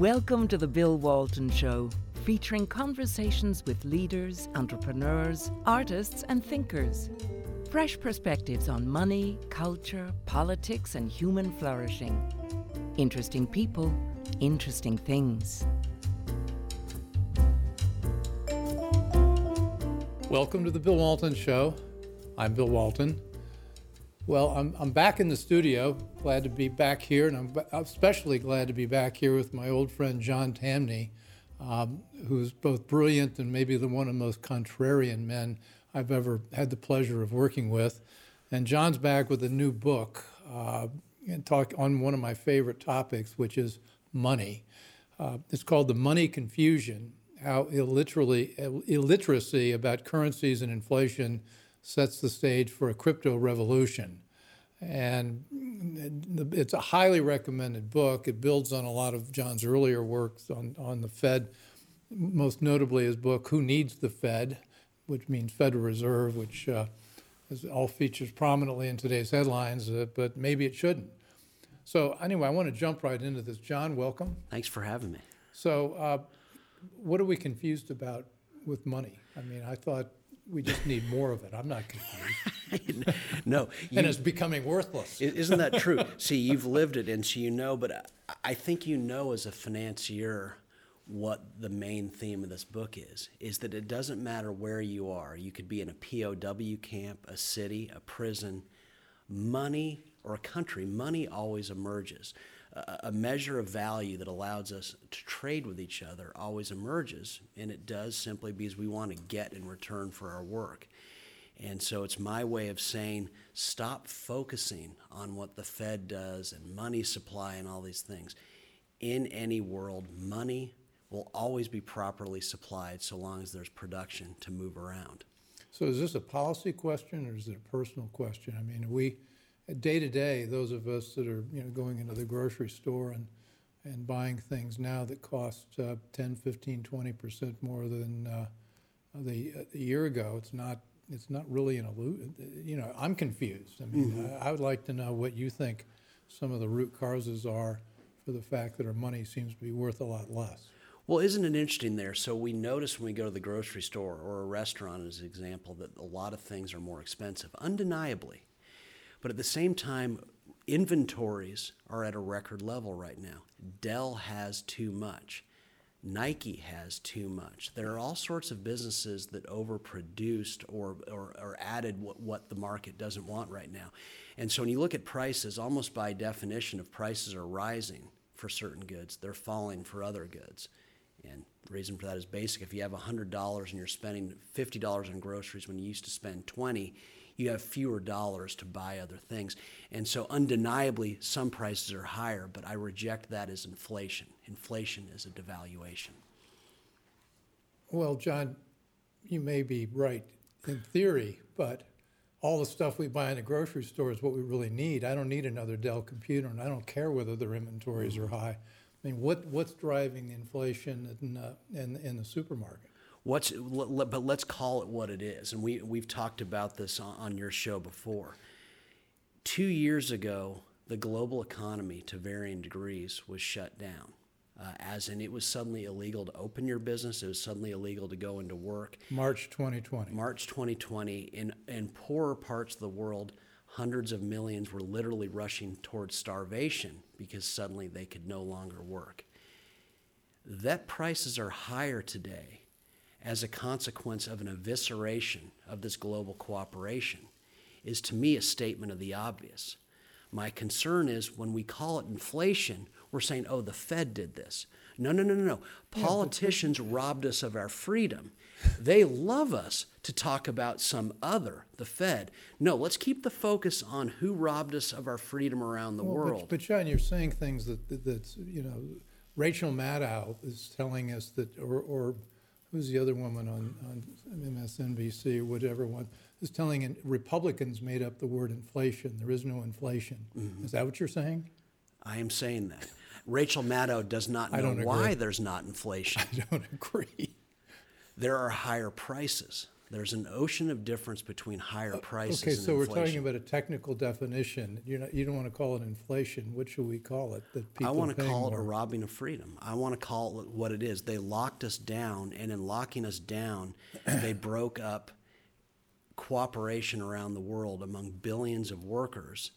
Welcome to The Bill Walton Show, featuring conversations with leaders, entrepreneurs, artists, and thinkers. Fresh perspectives on money, culture, politics, and human flourishing. Interesting people, interesting things. Welcome to The Bill Walton Show. I'm Bill Walton. Well, I'm back in the studio, glad to be back here, and I'm especially glad to be back here with my old friend John Tamny, who's both brilliant and maybe one of the most contrarian men I've ever had the pleasure of working with. And John's back with a new book and talk on one of my favorite topics, which is money. It's called The Money Confusion, How Illiteracy About Currencies and Inflation Sets the Stage for a Crypto Revolution. And it's a highly recommended book. It builds on a lot of John's earlier works on the Fed, most notably his book, Who Needs the Fed?, which means Federal Reserve, which all features prominently in today's headlines, but maybe it shouldn't. So anyway, I want to jump right into this. John, welcome. Thanks for having me. So what are we confused about with money? I mean, I thought we just need more of it. I'm not confused. No. And it's becoming worthless. Isn't that true? See, you've lived it, and so you know, but I think you know as a financier what the main theme of this book is that it doesn't matter where you are. You could be in a POW camp, a city, a prison, money, or a country. Money always emerges. A measure of value that allows us to trade with each other always emerges, and it does simply because we want to get in return for our work. And so it's my way of saying stop focusing on what the Fed does and money supply and all these things. In any world, money will always be properly supplied so long as there's production to move around. So is this a policy question or is it a personal question? I mean, day to day, those of us that are going into the grocery store and buying things now that cost 10, 15, 20% more than a year ago, it's not really an illusion. I'm confused. I mean, mm-hmm. I would like to know what you think some of the root causes are for the fact that our money seems to be worth a lot less. Well, isn't it interesting there? So we notice when we go to the grocery store or a restaurant, as an example, that a lot of things are more expensive, undeniably. But at the same time, inventories are at a record level right now. Dell has too much. Nike has too much. There are all sorts of businesses that overproduced or added what the market doesn't want right now. And so when you look at prices, almost by definition, if prices are rising for certain goods, they're falling for other goods. And the reason for that is basic. If you have $100 and you're spending $50 on groceries when you used to spend $20, you have fewer dollars to buy other things. And so undeniably, some prices are higher, but I reject that as inflation. Inflation is a devaluation. Well, John, you may be right in theory, but all the stuff we buy in the grocery store is what we really need. I don't need another Dell computer, and I don't care whether their inventories are high. I mean, what's driving the inflation in the supermarket? But let's call it what it is. And we've talked about this on your show before. 2 years ago, the global economy, to varying degrees, was shut down. As in, it was suddenly illegal to open your business. It was suddenly illegal to go into work. March 2020. In poorer parts of the world, hundreds of millions were literally rushing towards starvation because suddenly they could no longer work. That prices are higher today as a consequence of an evisceration of this global cooperation is, to me, a statement of the obvious. My concern is when we call it inflation, we're saying, oh, the Fed did this. No. Politicians robbed us of our freedom. They love us to talk about some other, the Fed. No, let's keep the focus on who robbed us of our freedom around the world. But John, you're saying things that Rachel Maddow is telling us that, or who's the other woman on MSNBC or whatever one, is telling Republicans made up the word inflation. There is no inflation. Mm-hmm. Is that what you're saying? I am saying that. Rachel Maddow does not know why there's not inflation. I don't agree. There are higher prices. There's an ocean of difference between higher prices and inflation. Okay, so we're talking about a technical definition. You don't want to call it inflation. What should we call it? That people I want to call it a robbing of freedom. I want to call it what it is. They locked us down, and in locking us down, they broke up cooperation around the world among billions of workers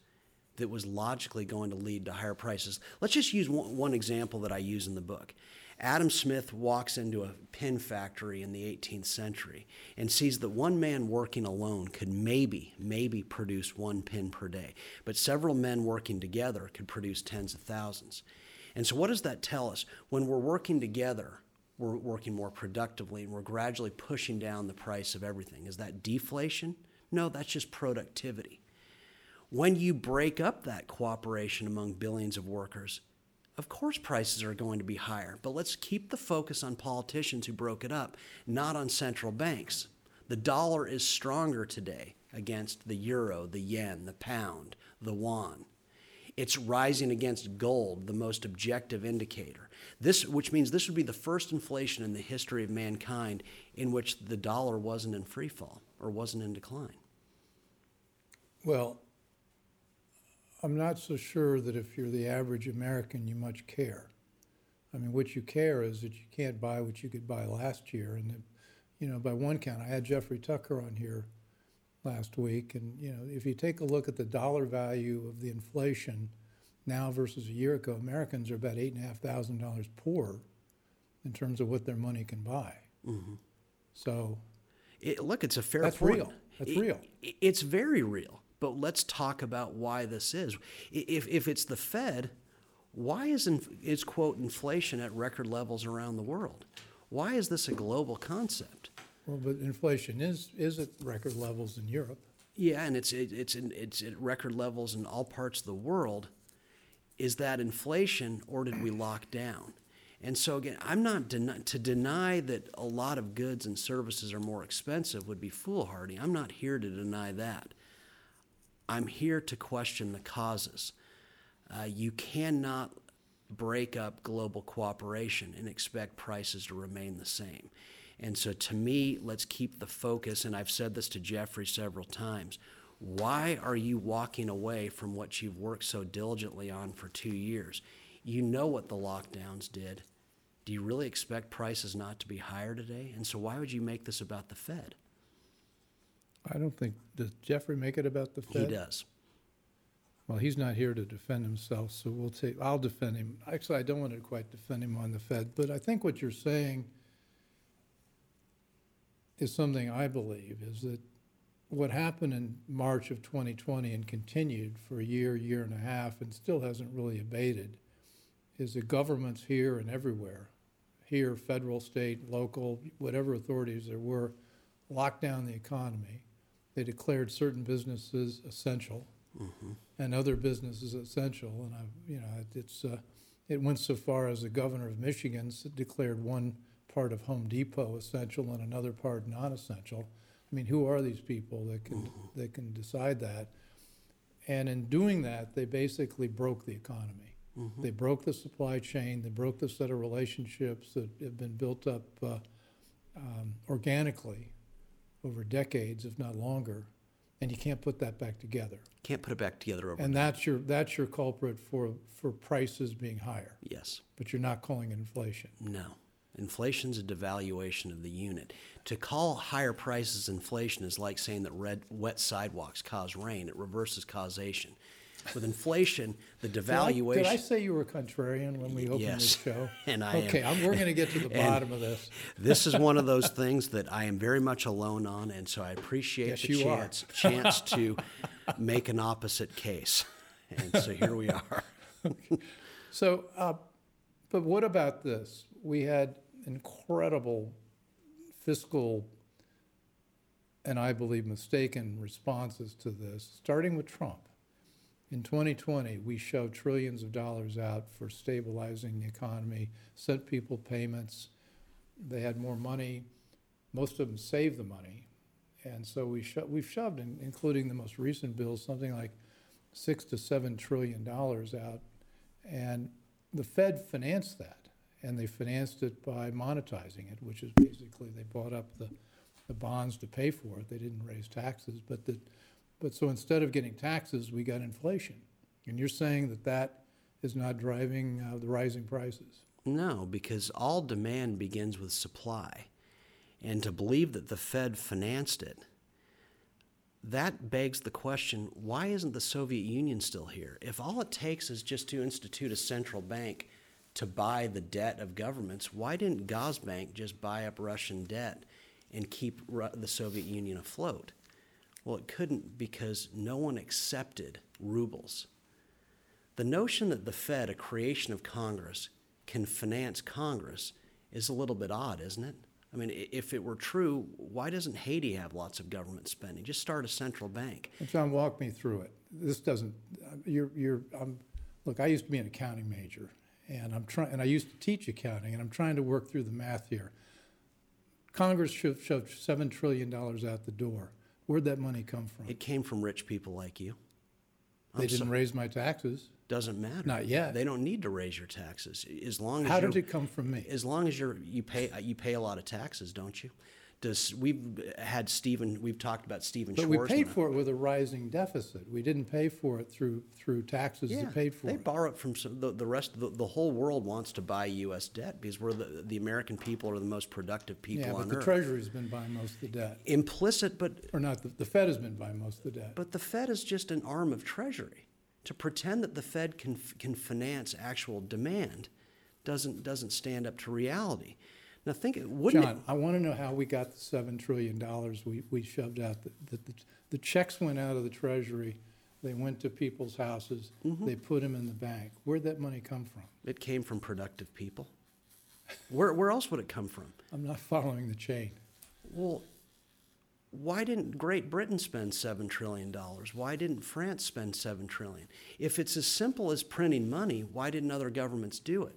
that was logically going to lead to higher prices. Let's just use one example that I use in the book. Adam Smith walks into a pin factory in the 18th century and sees that one man working alone could maybe produce one pin per day, but several men working together could produce tens of thousands. And so what does that tell us? When we're working together, we're working more productively, and we're gradually pushing down the price of everything. Is that deflation? No, that's just productivity. When you break up that cooperation among billions of workers, of course prices are going to be higher, but let's keep the focus on politicians who broke it up, not on central banks. The dollar is stronger today against the euro, the yen, the pound, the won. It's rising against gold, the most objective indicator. This, which means this would be the first inflation in the history of mankind in which the dollar wasn't in free fall or wasn't in decline. Well, I'm not so sure that if you're the average American, you much care. I mean, what you care is that you can't buy what you could buy last year. And, by one count, I had Jeffrey Tucker on here last week. And, if you take a look at the dollar value of the inflation now versus a year ago, Americans are about $8,500 poorer in terms of what their money can buy. Mm-hmm. So it's a fair point. That's real. It's very real. But let's talk about why this is. If it's the Fed, why is quote, inflation at record levels around the world? Why is this a global concept? Well, but inflation is at record levels in Europe. Yeah, and it's at record levels in all parts of the world. Is that inflation, or did we lock down? And so again, I'm not to deny that a lot of goods and services are more expensive would be foolhardy. I'm not here to deny that. I'm here to question the causes. You cannot break up global cooperation and expect prices to remain the same. And so to me, let's keep the focus, and I've said this to Jeffrey several times, why are you walking away from what you've worked so diligently on for 2 years? You know what the lockdowns did. Do you really expect prices not to be higher today? And so why would you make this about the Fed? I don't think, does Jeffrey make it about the Fed? He does. Well, he's not here to defend himself, so I'll defend him. Actually, I don't want to quite defend him on the Fed, but I think what you're saying is something I believe, is that what happened in March of 2020 and continued for a year, year and a half, and still hasn't really abated, is the governments here and everywhere, here, federal, state, local, whatever authorities there were, locked down the economy. They declared certain businesses essential, mm-hmm. and other businesses essential. And it went so far as the governor of Michigan declared one part of Home Depot essential and another part non-essential. I mean, who are these people that can mm-hmm. that can decide that? And in doing that, they basically broke the economy. Mm-hmm. They broke the supply chain. They broke the set of relationships that have been built up organically over decades, if not longer, and you can't put that back together. Can't put it back together overnight. And that's your culprit for prices being higher. Yes. But you're not calling it inflation. No. Inflation's a devaluation of the unit. To call higher prices inflation is like saying that wet sidewalks cause rain. It reverses causation. With inflation, the devaluation... Did I say you were contrarian when we opened this show? And I am. Okay, we're going to get to the bottom of this. This is one of those things that I am very much alone on, and so I appreciate the chance to make an opposite case. And so here we are. So, but what about this? We had incredible fiscal, and I believe mistaken, responses to this, starting with Trump. In 2020, we shoved trillions of dollars out for stabilizing the economy, sent people payments. They had more money. Most of them saved the money. And so we've shoved, including the most recent bills, something like $6 to $7 trillion out. And the Fed financed that. And they financed it by monetizing it, which is basically they bought up the the bonds to pay for it. They didn't raise taxes. But so instead of getting taxes, we got inflation. And you're saying that that is not driving the rising prices? No, because all demand begins with supply. And to believe that the Fed financed it, that begs the question, why isn't the Soviet Union still here? If all it takes is just to institute a central bank to buy the debt of governments, why didn't Gazbank just buy up Russian debt and keep the Soviet Union afloat? Well, it couldn't because no one accepted rubles. The notion that the Fed, a creation of Congress, can finance Congress is a little bit odd, isn't it? I mean, if it were true, why doesn't Haiti have lots of government spending? Just start a central bank. John, walk me through it. This doesn't. Look, I used to be an accounting major, and I used to teach accounting, and I'm trying to work through the math here. Congress shoved $7 trillion out the door. Where'd that money come from? It came from rich people like you. They didn't raise my taxes. Doesn't matter. Not yet. They don't need to raise your taxes as long as. How did it come from me? As long as you pay a lot of taxes, don't you? We've talked about Stephen Schwarzman. But we paid for it with a rising deficit. We didn't pay for it through taxes. Yeah, that paid for it. They borrow it from the rest. The whole world wants to buy U.S. debt because we're the American people are the most productive people on earth. Yeah, but the Treasury's been buying most of the debt. Implicit, but or not. The Fed has been buying most of the debt. But the Fed is just an arm of Treasury. To pretend that the Fed can finance actual demand doesn't stand up to reality. Now think, wouldn't John, it? I want to know how we got the $7 trillion we shoved out. The checks went out of the Treasury, they went to people's houses, They put them in the bank. Where'd that money come from? It came from productive people. Where else would it come from? I'm not following the chain. Well. Why didn't Great Britain spend $7 trillion? Why didn't France spend $7 trillion? If it's as simple as printing money, why didn't other governments do it?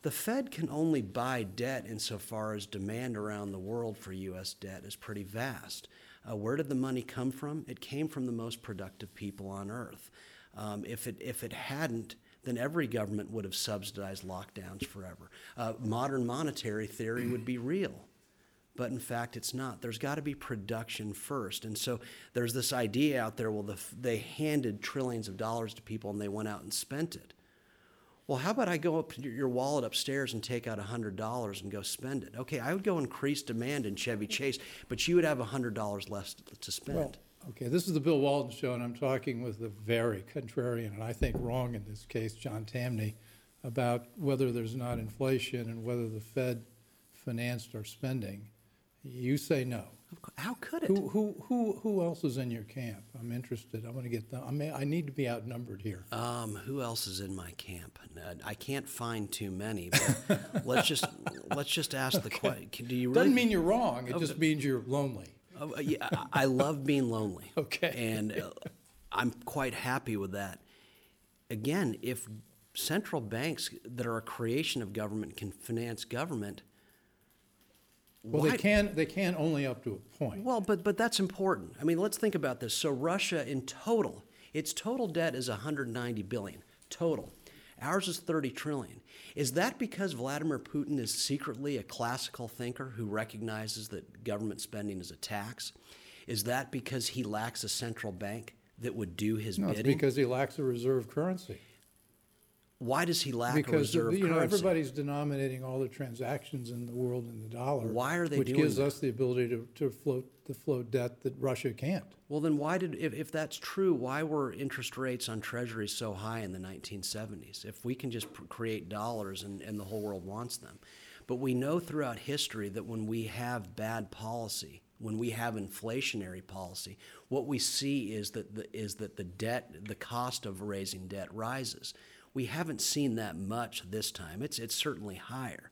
The Fed can only buy debt insofar as demand around the world for U.S. debt is pretty vast. Where did the money come from? It came from the most productive people on earth. If it hadn't, then every government would have subsidized lockdowns forever. Modern monetary theory would be real. But in fact, it's not. There's got to be production first. And so there's this idea out there, well, they handed trillions of dollars to people and they went out and spent it. Well, how about I go up to your wallet upstairs and take out $100 and go spend it? Okay, I would go increase demand in Chevy Chase, but you would have $100 less to spend. Well, okay, this is the Bill Walton Show, and I'm talking with the very contrarian, and I think wrong in this case, John Tamny, about whether there's not inflation and whether the Fed financed our spending. You say no. How could it? Who else is in your camp? I'm interested. I want to get them. I need to be outnumbered here. Who else is in my camp? I can't find too many. But let's just ask the question. Do you really? Doesn't mean you're wrong. It just means you're lonely. Yeah, I love being lonely. Okay. And I'm quite happy with that. Again, if central banks that are a creation of government can finance government. Well, they can only up to a point. Well, but that's important. I mean, let's think about this. So Russia in total, its total debt is $190 billion total. Ours is $30 trillion. Is that because Vladimir Putin is secretly a classical thinker who recognizes that government spending is a tax? Is that because he lacks a central bank that would do his bidding? No, it's because he lacks a reserve currency. Why does he lack a reserve currency? Because everybody's denominating all the transactions in the world in the dollar. Why are they doing that? Which gives us the ability to float debt that Russia can't. Well, then why did if that's true, why were interest rates on treasuries so high in the 1970s? If we can just create dollars and the whole world wants them. But we know throughout history that when we have bad policy, when we have inflationary policy, what we see is that the cost of raising debt rises. We haven't seen that much this time. It's certainly higher.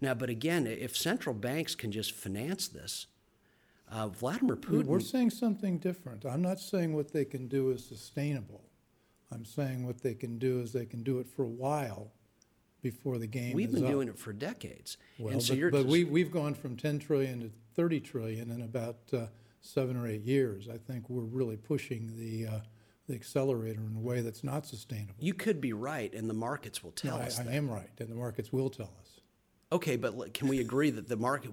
Now, but again, if central banks can just finance this, Vladimir Putin... We're saying something different. I'm not saying what they can do is sustainable. I'm saying what they can do is they can do it for a while before the game is up. We've been doing it for decades. Well, and so we've gone from 10 trillion to 30 trillion in about 7 or 8 years. I think we're really pushing the accelerator in a way that's not sustainable. You could be right, and the markets will tell us that. I am right, and the markets will tell us. Okay, but can we agree that the market,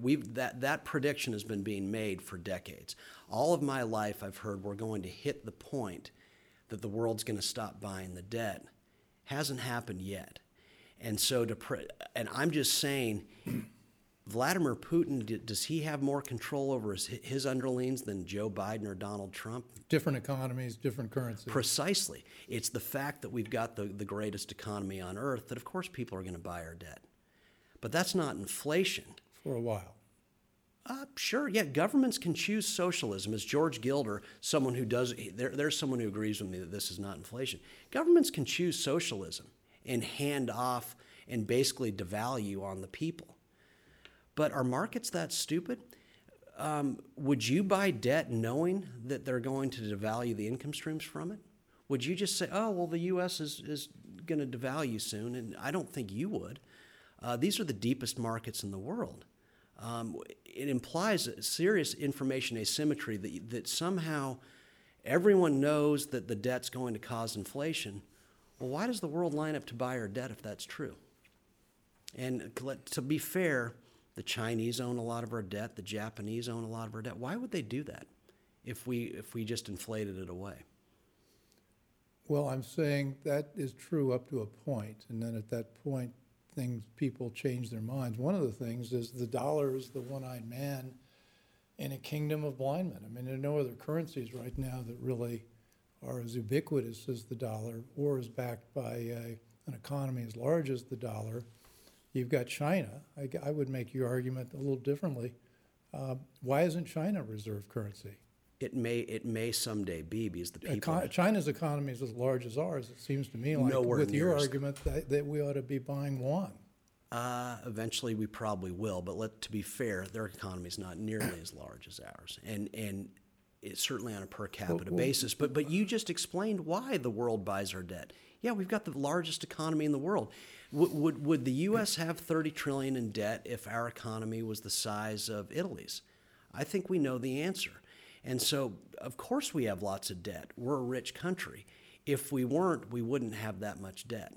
that prediction has been being made for decades. All of my life I've heard we're going to hit the point that the world's going to stop buying the debt. Hasn't happened yet. And so and I'm just saying, Vladimir Putin, does he have more control over his underlings than Joe Biden or Donald Trump? Different economies, different currencies. Precisely. It's the fact that we've got the greatest economy on earth that, of course, people are going to buy our debt. But that's not inflation. For a while. Sure, yeah. Governments can choose socialism. As George Gilder, someone who does, there's someone who agrees with me that this is not inflation. Governments can choose socialism and hand off and basically devalue on the people. But are markets that stupid? Would you buy debt knowing that they're going to devalue the income streams from it? Would you just say, oh, well, the U.S. is going to devalue soon? And I don't think you would. These are the deepest markets in the world. It implies a serious information asymmetry that somehow everyone knows that the debt's going to cause inflation. Well, why does the world line up to buy our debt if that's true? And to be fair, the Chinese own a lot of our debt. The Japanese own a lot of our debt. Why would they do that if we just inflated it away? Well, I'm saying that is true up to a point, and then at that point, people change their minds. One of the things is the dollar is the one-eyed man in a kingdom of blind men. I mean, there are no other currencies right now that really are as ubiquitous as the dollar or is backed by an economy as large as the dollar. You've got China. I would make your argument a little differently. Why isn't China a reserve currency? It may someday be because the people... China's economy is as large as ours, it seems to me, like with your argument that we ought to be buying yuan. Eventually we probably will, but to be fair, their economy is not nearly as large as ours, and it's certainly on a per capita basis. But you just explained why the world buys our debt. Yeah, we've got the largest economy in the world. Would the U.S. have $30 trillion in debt if our economy was the size of Italy's? I think we know the answer. And so, of course, we have lots of debt. We're a rich country. If we weren't, we wouldn't have that much debt.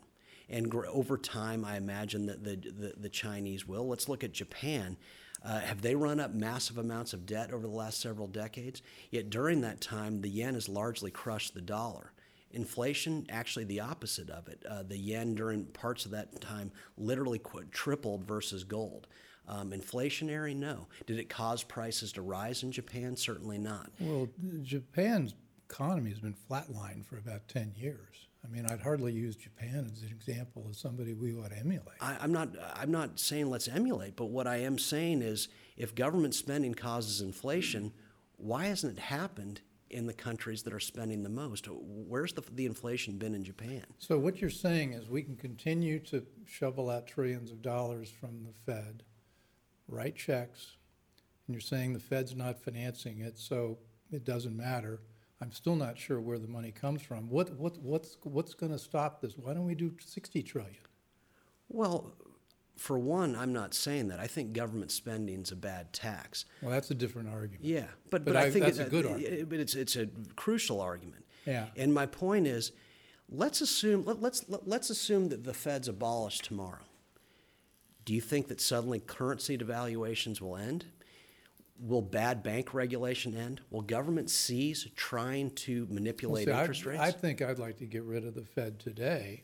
And over time, I imagine that the Chinese will. Let's look at Japan. Have they run up massive amounts of debt over the last several decades? Yet during that time, the yen has largely crushed the dollar. Inflation, actually the opposite of it. The yen during parts of that time literally tripled versus gold. Inflationary? No. Did it cause prices to rise in Japan? Certainly not. Well, Japan's economy has been flatlined for about 10 years. I mean, I'd hardly use Japan as an example of somebody we ought to emulate. I'm not saying let's emulate, but what I am saying is if government spending causes inflation, why hasn't it happened in the countries that are spending the most? Where's the inflation been in Japan? So what you're saying is we can continue to shovel out trillions of dollars from the Fed, write checks, and you're saying the Fed's not financing it, so it doesn't matter. I'm still not sure where the money comes from. What's going to stop this? Why don't we do $60 trillion? Well, for one, I'm not saying that. I think government spending's a bad tax. Well, that's a different argument. Yeah, but I think that's a good argument. But it's a crucial argument. Yeah. And my point is, let's assume that the Fed's abolished tomorrow. Do you think that suddenly currency devaluations will end? Will bad bank regulation end? Will government cease trying to manipulate interest rates? I think I'd like to get rid of the Fed today,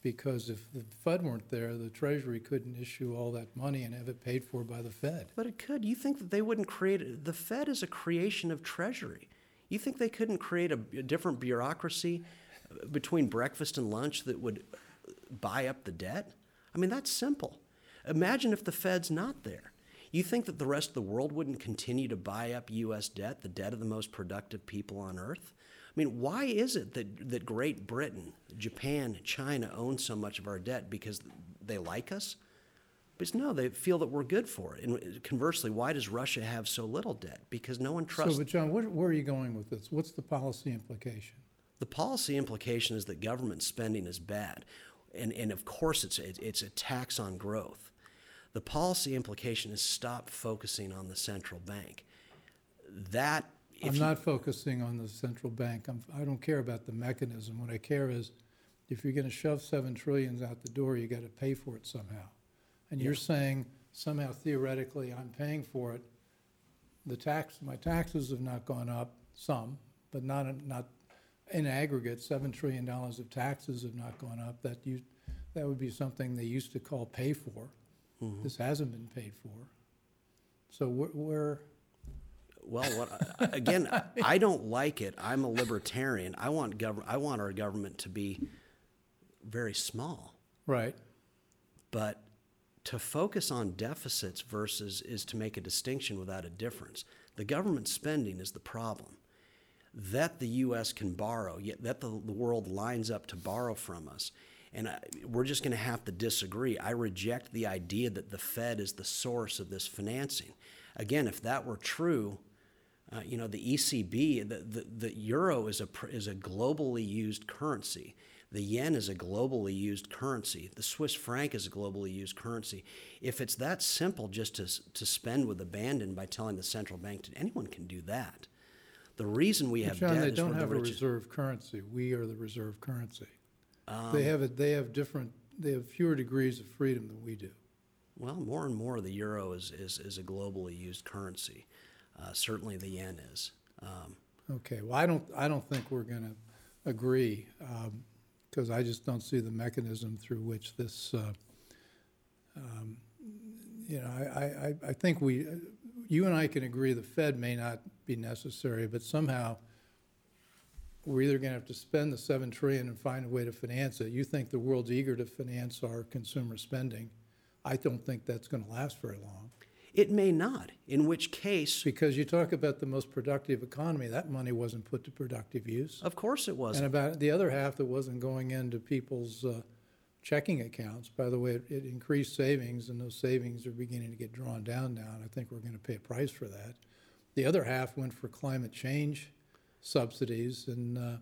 because if the Fed weren't there, the Treasury couldn't issue all that money and have it paid for by the Fed. But it could. You think that they wouldn't create it? The Fed is a creation of Treasury. You think they couldn't create a different bureaucracy between breakfast and lunch that would buy up the debt? I mean, that's simple. Imagine if the Fed's not there. You think that the rest of the world wouldn't continue to buy up U.S. debt, the debt of the most productive people on earth? I mean, why is it that Great Britain, Japan, China own so much of our debt? Because they like us? But no, they feel that we're good for it. And conversely, why does Russia have so little debt? Because no one trusts... So, but John, where are you going with this? What's the policy implication? The policy implication is that government spending is bad. And of course, it's a tax on growth. The policy implication is stop focusing on the central bank. I'm not focusing on the central bank. I don't care about the mechanism. What I care is if you're going to shove $7 trillion out the door, you got to pay for it somehow. And you're saying somehow theoretically I'm paying for it. The tax, my taxes have not gone up some, but not in aggregate. $7 trillion of taxes have not gone up. That would be something they used to call pay for. Mm-hmm. This hasn't been paid for. So where? Well, again, I don't like it. I'm a libertarian. I want our government to be very small. Right. But to focus on deficits versus is to make a distinction without a difference. The government spending is the problem. That the U.S. can borrow, yet that the world lines up to borrow from us. And we're just going to have to disagree. I reject the idea that the Fed is the source of this financing. Again, if that were true, the ECB, the euro is a globally used currency. The yen is a globally used currency. The Swiss franc is a globally used currency. If it's that simple just to spend with abandon by telling the central bank, anyone can do that. The reason we have debt is we're the richest. They don't have a reserve currency. We are the reserve currency. They have fewer degrees of freedom than we do. Well, more and more the euro is a globally used currency. Certainly the yen is. Okay. Well, I don't think we're going to agree. Because I just don't see the mechanism through which this, I think you and I can agree the Fed may not be necessary, but somehow we're either going to have to spend the $7 trillion and find a way to finance it. You think the world's eager to finance our consumer spending. I don't think that's going to last very long. It may not, in which case... Because you talk about the most productive economy. That money wasn't put to productive use. Of course it wasn't. And about the other half that wasn't going into people's checking accounts. By the way, it increased savings, and those savings are beginning to get drawn down now, and I think we're going to pay a price for that. The other half went for climate change subsidies, and I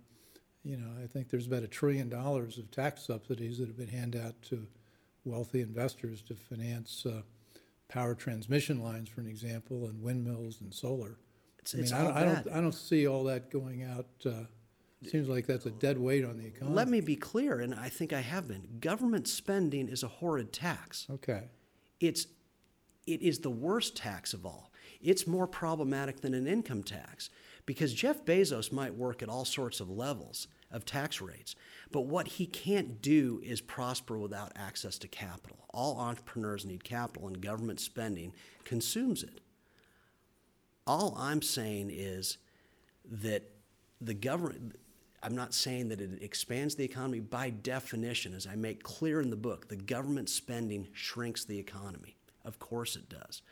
think there's about $1 trillion of tax subsidies that have been handed out to wealthy investors to finance... power transmission lines, for an example, and windmills and solar. I don't see all that going out. It seems like that's a dead weight on the economy. Let me be clear, and I think I have been. Government spending is a horrid tax. Okay. It is the worst tax of all. It's more problematic than an income tax because Jeff Bezos might work at all sorts of levels of tax rates, but what he can't do is prosper without access to capital. All entrepreneurs need capital, and government spending consumes it. All I'm saying is that the government, I'm not saying that it expands the economy. By definition, as I make clear in the book, the government spending shrinks the economy. Of course it does.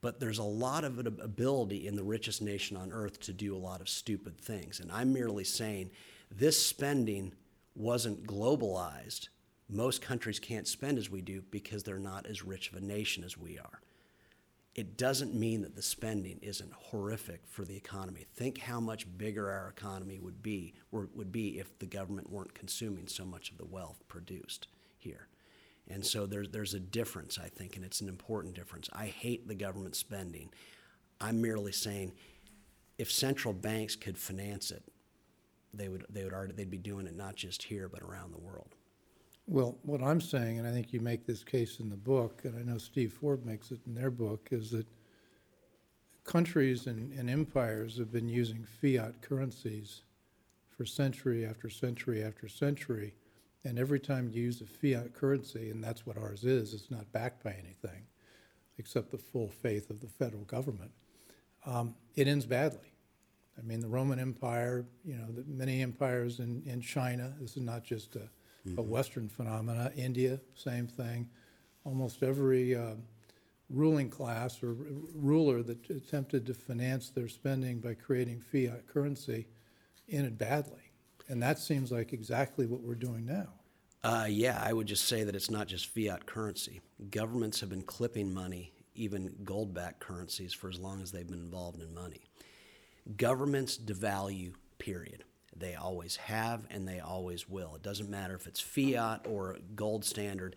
But there's a lot of ability in the richest nation on earth to do a lot of stupid things, and I'm merely saying this spending wasn't globalized. Most countries can't spend as we do because they're not as rich of a nation as we are. It doesn't mean that the spending isn't horrific for the economy. Think how much bigger our economy would be if the government weren't consuming so much of the wealth produced here. And so there's a difference, I think, and it's an important difference. I hate the government spending. I'm merely saying if central banks could finance it, they'd be doing it not just here but around the world. Well, what I'm saying, and I think you make this case in the book, and I know Steve Ford makes it in their book, is that countries and empires have been using fiat currencies for century after century after century, and every time you use a fiat currency, and that's what ours is, it's not backed by anything except the full faith of the federal government, it ends badly. I mean, the Roman Empire, the many empires in China, this is not just a Western phenomena. India, same thing. Almost every ruling class or ruler that attempted to finance their spending by creating fiat currency ended badly. And that seems like exactly what we're doing now. I would just say that it's not just fiat currency. Governments have been clipping money, even gold-backed currencies, for as long as they've been involved in money. Governments devalue, period. They always have and they always will. It doesn't matter if it's fiat or gold standard.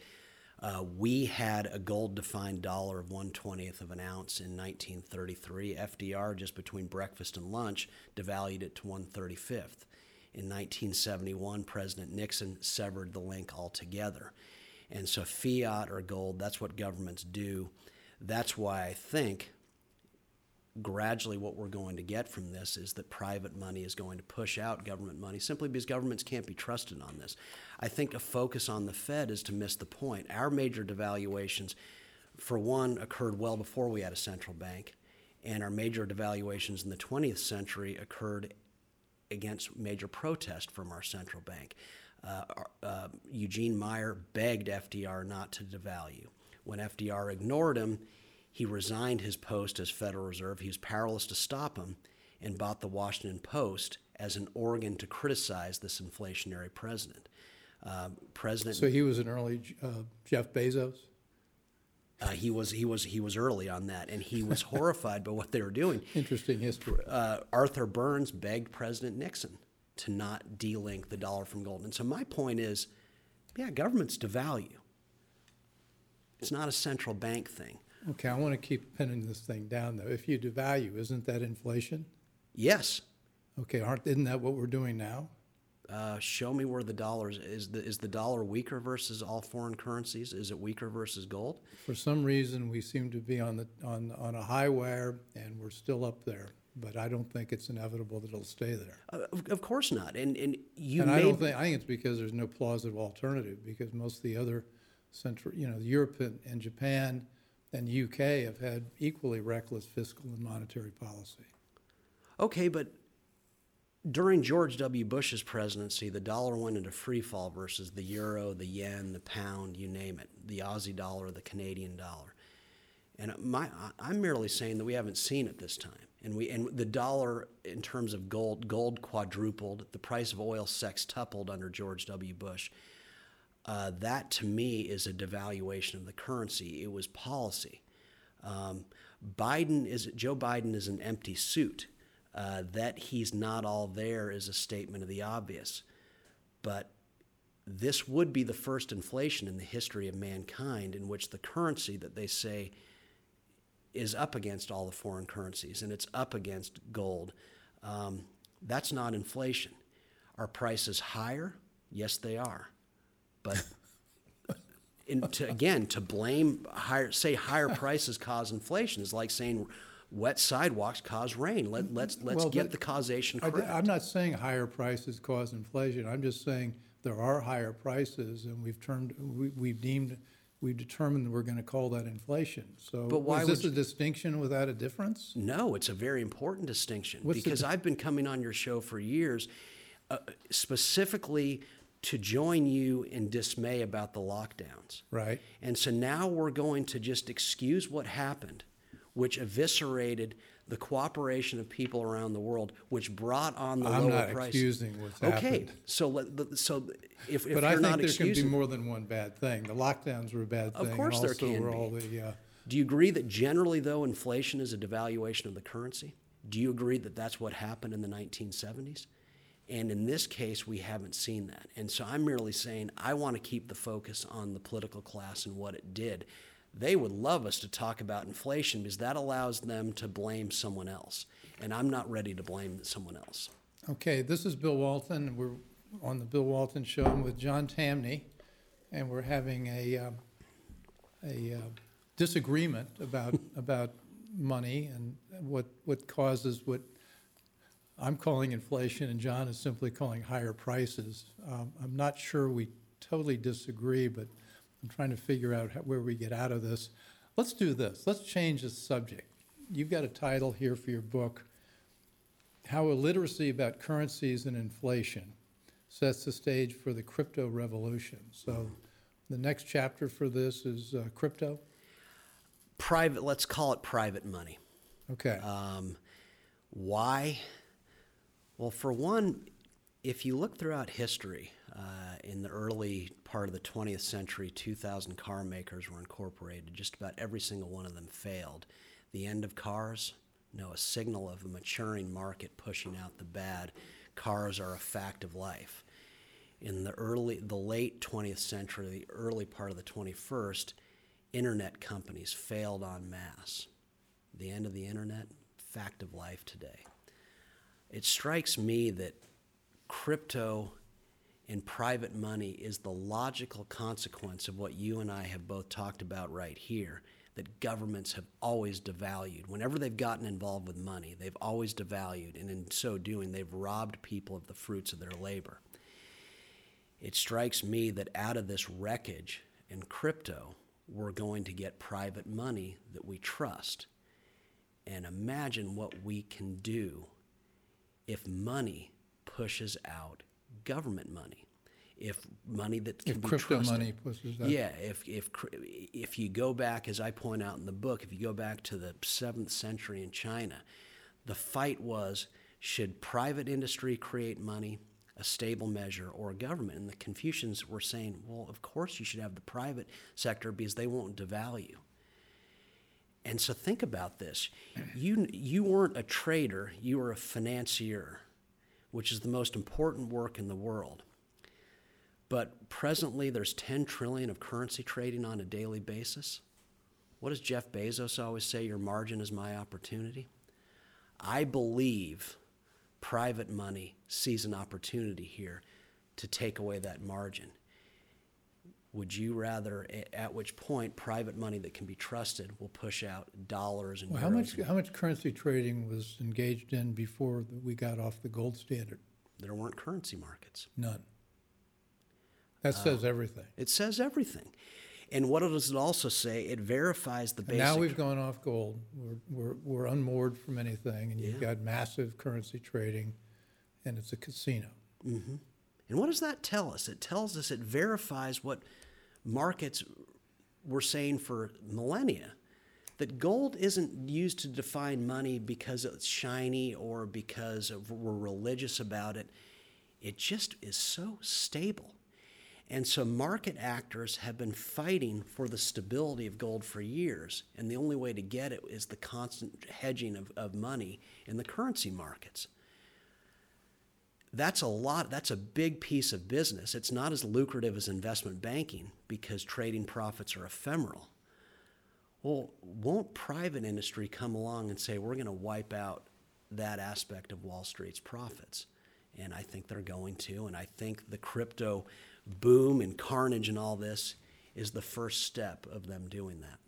We had a gold-defined dollar of 1/20th of an ounce in 1933. FDR, just between breakfast and lunch, devalued it to 1/35th. In 1971, President Nixon severed the link altogether. And so fiat or gold, that's what governments do. That's why I think gradually what we're going to get from this is that private money is going to push out government money simply because governments can't be trusted on this. I think a focus on the Fed is to miss the point. Our major devaluations, for one, occurred well before we had a central bank, and our major devaluations in the 20th century occurred against major protest from our central bank. Eugene Meyer begged FDR not to devalue. When FDR ignored him, he resigned his post as Federal Reserve. He was powerless to stop him and bought the Washington Post as an organ to criticize this inflationary president. So he was an early Jeff Bezos? He was early on that, and he was horrified by what they were doing. Interesting history. Arthur Burns begged President Nixon to not delink the dollar from gold. And so my point is, yeah, governments devalue. It's not a central bank thing. Okay, I want to keep pinning this thing down, though. If you devalue, isn't that inflation? Yes. Okay, isn't that what we're doing now? Show me where the dollar is. Is the dollar weaker versus all foreign currencies? Is it weaker versus gold? For some reason, we seem to be on a high wire, and we're still up there. But I don't think it's inevitable that it'll stay there. Of course not. I think it's because there's no plausible alternative. Because most of the other Europe and Japan and the UK have had equally reckless fiscal and monetary policy. Okay, but during George W. Bush's presidency, the dollar went into free fall versus the euro, the yen, the pound, you name it, the Aussie dollar, the Canadian dollar. And I'm merely saying that we haven't seen it this time. And the dollar, in terms of gold quadrupled, the price of oil sextupled under George W. Bush. That, to me, is a devaluation of the currency. It was policy. Joe Biden is an empty suit. That he's not all there is a statement of the obvious. But this would be the first inflation in the history of mankind in which the currency that they say is up against all the foreign currencies, and it's up against gold. That's not inflation. Are prices higher? Yes, they are. But to blame higher prices cause inflation is like saying wet sidewalks cause rain. Let's get the causation correct. I'm not saying higher prices cause inflation. I'm just saying there are higher prices, and we've determined that we're going to call that inflation. So, is this a distinction without a difference? No, it's a very important distinction I've been coming on your show for years, specifically to join you in dismay about the lockdowns. Right. And so now we're going to just excuse what happened, which eviscerated the cooperation of people around the world, which brought on the lower prices. I'm not excusing what's happened. Okay, if you're not excusing... But I think there can be more than one bad thing. The lockdowns were a bad thing. Of course there can be. Do you agree that generally, though, inflation is a devaluation of the currency? Do you agree that that's what happened in the 1970s? And in this case, we haven't seen that. And so I'm merely saying I want to keep the focus on the political class and what it did. They would love us to talk about inflation because that allows them to blame someone else. And I'm not ready to blame someone else. Okay, this is Bill Walton. We're on the Bill Walton Show. I'm with John Tamny, and we're having a disagreement about money and what causes what I'm calling inflation and John is simply calling higher prices. I'm not sure we totally disagree, but I'm trying to figure out where we get out of this. Let's do this. Let's change the subject. You've got a title here for your book, How Illiteracy About Currencies and Inflation Sets the Stage for the Crypto Revolution. So the next chapter for this is crypto? Let's call it private money. Okay. Why? Well, for one, if you look throughout history, in the early part of the 20th century, 2,000 car makers were incorporated. Just about every single one of them failed. The end of cars? No, a signal of a maturing market pushing out the bad. Cars are a fact of life. In the late 20th century, the early part of the 21st, internet companies failed en masse. The end of the internet? Fact of life today. It strikes me that crypto and private money is the logical consequence of what you and I have both talked about right here, that governments have always devalued. Whenever they've gotten involved with money, they've always devalued, and in so doing, they've robbed people of the fruits of their labor. It strikes me that out of this wreckage in crypto, we're going to get private money that we trust. And imagine what we can do if money pushes out government money, if money that can be trusted. If crypto money pushes out. Yeah, if you go back, as I point out in the book, if you go back to the 7th century in China, the fight was, should private industry create money, a stable measure, or a government? And the Confucians were saying, well, of course you should have the private sector because they won't devalue. And so think about this. You weren't a trader, you were a financier, which is the most important work in the world. But presently there's 10 trillion of currency trading on a daily basis. What does Jeff Bezos always say? Your margin is my opportunity. I believe private money sees an opportunity here to take away that margin. Would you rather, at which point private money that can be trusted will push out dollars and euros? Well, how much currency trading was engaged in before we got off the gold standard? There weren't currency markets. None. That says everything. It says everything. And what does it also say? It verifies the basic. Now we've gone off gold. We're unmoored from anything, and you've got massive currency trading, and it's a casino. Mm-hmm. And what does that tell us? It tells us it verifies what markets were saying for millennia, that gold isn't used to define money because it's shiny or because we're religious about it. It just is so stable. And so market actors have been fighting for the stability of gold for years, and the only way to get it is the constant hedging of money in the currency markets. That's a lot. That's a big piece of business. It's not as lucrative as investment banking because trading profits are ephemeral. Well, won't private industry come along and say, we're going to wipe out that aspect of Wall Street's profits? And I think they're going to. And I think the crypto boom and carnage and all this is the first step of them doing that.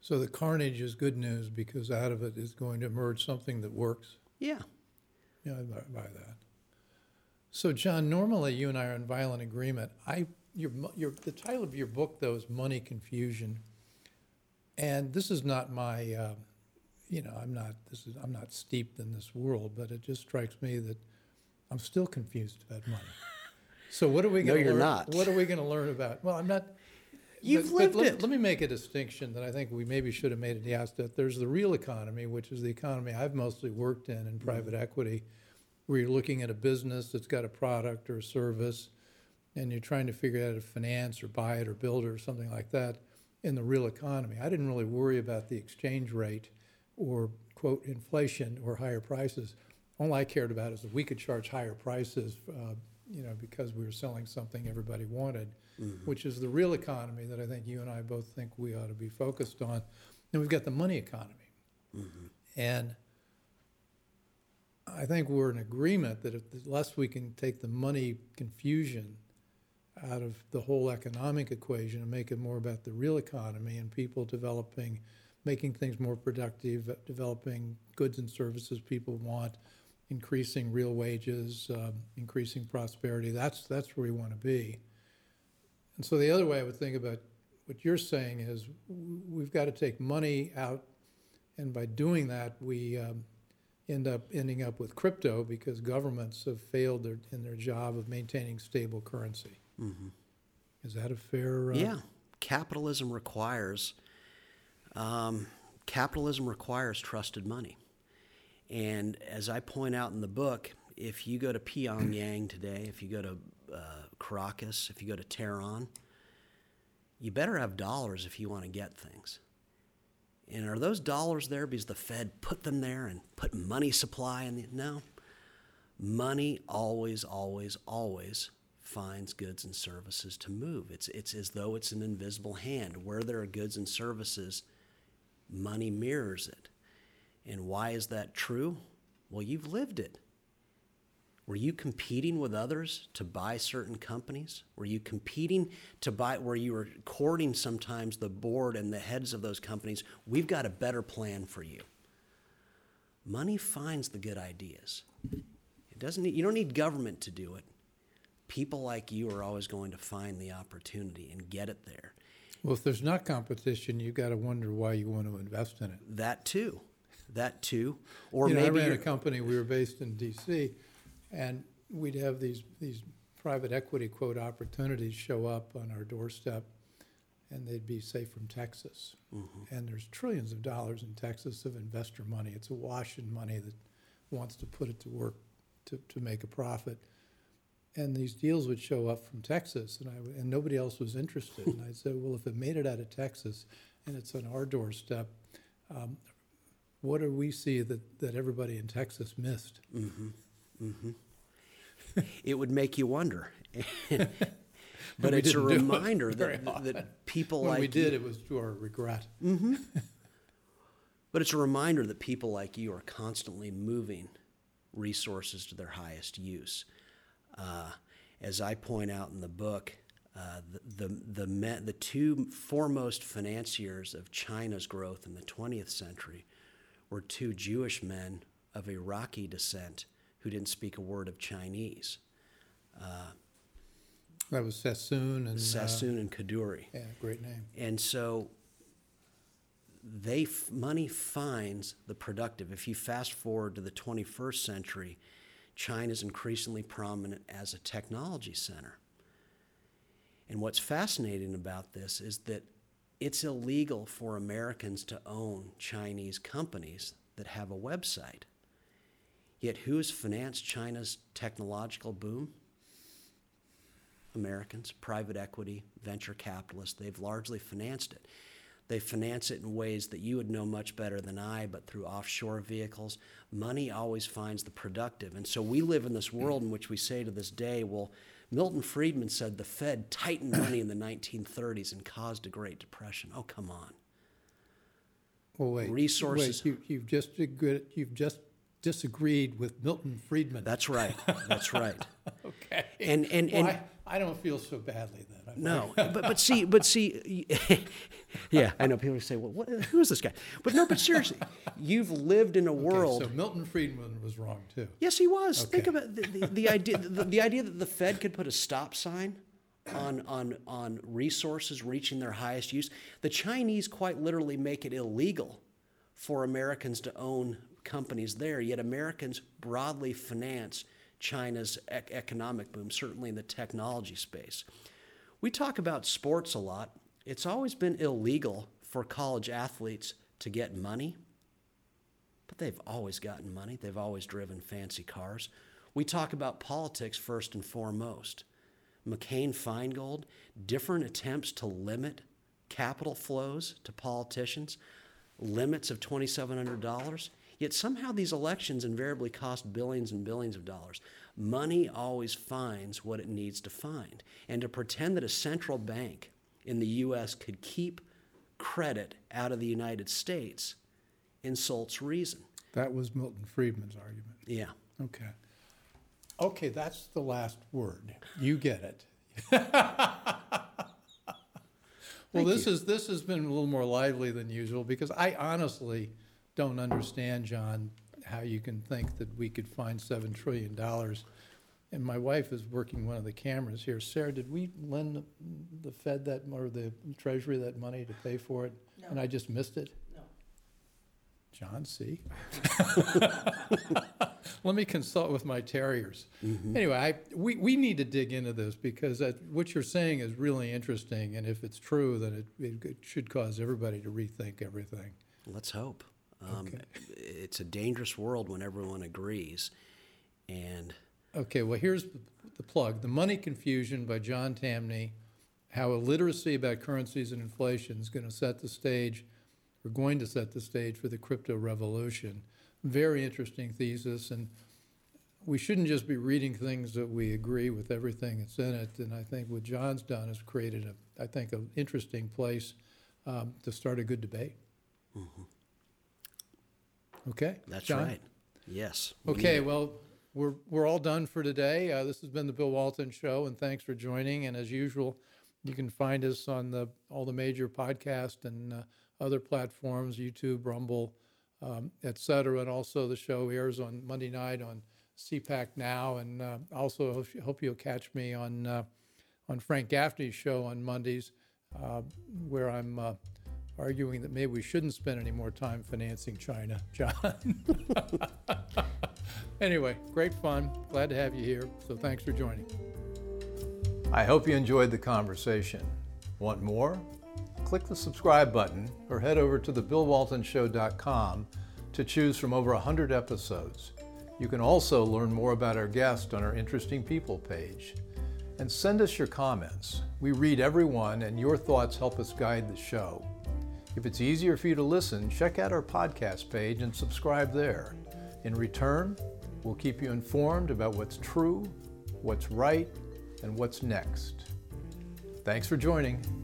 So the carnage is good news because out of it is going to emerge something that works? Yeah. Yeah, I buy that. So, John, normally you and I are in violent agreement. The title of your book, though, is Money Confusion, and this is not my, I'm not steeped in this world, but it just strikes me that I'm still confused about money. So, what are we going to learn? No, you're not. What are we going to learn about? Well, I'm not. You've lived it. Let me make a distinction that I think we maybe should have made at the outset. There's the real economy, which is the economy I've mostly worked in private equity, where you're looking at a business that's got a product or a service, and you're trying to figure out how to finance or buy it or build it or something like that in the real economy. I didn't really worry about the exchange rate or, quote, inflation or higher prices. All I cared about is that we could charge higher prices, because we were selling something everybody wanted, which is the real economy that I think you and I both think we ought to be focused on. And we've got the money economy. Mm-hmm. And I think we're in agreement that unless we can take the money confusion out of the whole economic equation and make it more about the real economy and people developing, making things more productive, developing goods and services people want, increasing real wages, increasing prosperity, that's where we want to be. And so the other way I would think about what you're saying is we've got to take money out, and by doing that we ending up with crypto because governments have failed in their job of maintaining stable currency. Mm-hmm. Is that a fair? Yeah, capitalism requires trusted money, and as I point out in the book, if you go to Pyongyang today, if you go to Caracas, if you go to Tehran, you better have dollars if you want to get things. And are those dollars there because the Fed put them there and put money supply in? No. Money always, always, always finds goods and services to move. It's as though it's an invisible hand. Where there are goods and services, money mirrors it. And why is that true? Well, you've lived it. Were you competing with others to buy certain companies? Were you competing to buy, where you were courting sometimes the board and the heads of those companies? We've got a better plan for you. Money finds the good ideas. It doesn't need, you don't need government to do it. People like you are always going to find the opportunity and get it there. Well, if there's not competition, you got to wonder why you want to invest in it. That too. Or you know, maybe I ran a company. We were based in D.C., and we'd have these private equity, quote, opportunities show up on our doorstep, and they'd be, say, from Texas. Mm-hmm. And there's trillions of dollars in Texas of investor money. It's awash in money that wants to put it to work to make a profit. And these deals would show up from Texas, and nobody else was interested. And I'd say, well, if it made it out of Texas and it's on our doorstep, what do we see that everybody in Texas missed? Mm-hmm. Mm-hmm. It would make you wonder, but it's a reminder that people like you. When we did, it was to our regret. Mm-hmm. But it's a reminder that people like you are constantly moving resources to their highest use. As I point out in the book, the two foremost financiers of China's growth in the 20th century were two Jewish men of Iraqi descent who didn't speak a word of Chinese. That was Sassoon and Kaduri. Yeah, great name. And so money finds the productive. If you fast forward to the 21st century, China's increasingly prominent as a technology center. And what's fascinating about this is that it's illegal for Americans to own Chinese companies that have a website. Yet who has financed China's technological boom? Americans, private equity, venture capitalists. They've largely financed it. They finance it in ways that you would know much better than I, but through offshore vehicles. Money always finds the productive. And so we live in this world in which we say to this day, well, Milton Friedman said the Fed tightened money in the 1930s and caused a Great Depression. Oh, come on. Well, wait. Resources. Wait, you've just disagreed with Milton Friedman. That's right. Okay. And well, I don't feel so badly then. No, but see, yeah, I know people say, well, who is this guy? But no, but seriously, you've lived in a world. So Milton Friedman was wrong too. Yes, he was. Okay. Think about the idea that the Fed could put a stop sign on resources reaching their highest use. The Chinese quite literally make it illegal for Americans to own companies there, yet Americans broadly finance China's economic boom, certainly in the technology space. We talk about sports a lot. It's always been illegal for college athletes to get money, but they've always gotten money. They've always driven fancy cars. We talk about politics first and foremost. McCain-Feingold, different attempts to limit capital flows to politicians, limits of $2,700. Yet somehow these elections invariably cost billions and billions of dollars. Money always finds what it needs to find. And to pretend that a central bank in the U.S. could keep credit out of the United States insults reason. That was Milton Friedman's argument. Yeah. Okay, that's the last word. You get it. Well, this has been a little more lively than usual because I honestly don't understand, John, how you can think that we could find $7 trillion. And my wife is working one of the cameras here. Sarah, did we lend the Fed that, or the Treasury that money to pay for it? No. And I just missed it? No. John, see? Let me consult with my terriers. Mm-hmm. Anyway, we need to dig into this because what you're saying is really interesting. And if it's true, then it should cause everybody to rethink everything. Let's hope. It's a dangerous world when everyone agrees. And okay, well, here's the plug. The Money Confusion by John Tamny, how illiteracy about currencies and inflation is going to set the stage. We're going to set the stage for the crypto revolution. Very interesting thesis. And we shouldn't just be reading things that we agree with everything that's in it. And I think what John's done is created, an interesting place to start a good debate. Mm-hmm. Okay. That's John? Right. Yes. Okay. Well, We're all done for today. This has been the Bill Walton Show, and thanks for joining. And as usual, you can find us on all the major podcasts and other platforms, YouTube, Rumble, et cetera. And also the show airs on Monday night on CPAC Now. And also hope you'll catch me on Frank Gaffney's show on Mondays, where I'm arguing that maybe we shouldn't spend any more time financing China, John. Anyway, great fun. Glad to have you here. So thanks for joining. I hope you enjoyed the conversation. Want more? Click the subscribe button or head over to thebillwaltonshow.com to choose from over 100 episodes. You can also learn more about our guests on our Interesting People page. And send us your comments. We read every one, and your thoughts help us guide the show. If it's easier for you to listen, check out our podcast page and subscribe there. In return, we'll keep you informed about what's true, what's right, and what's next. Thanks for joining.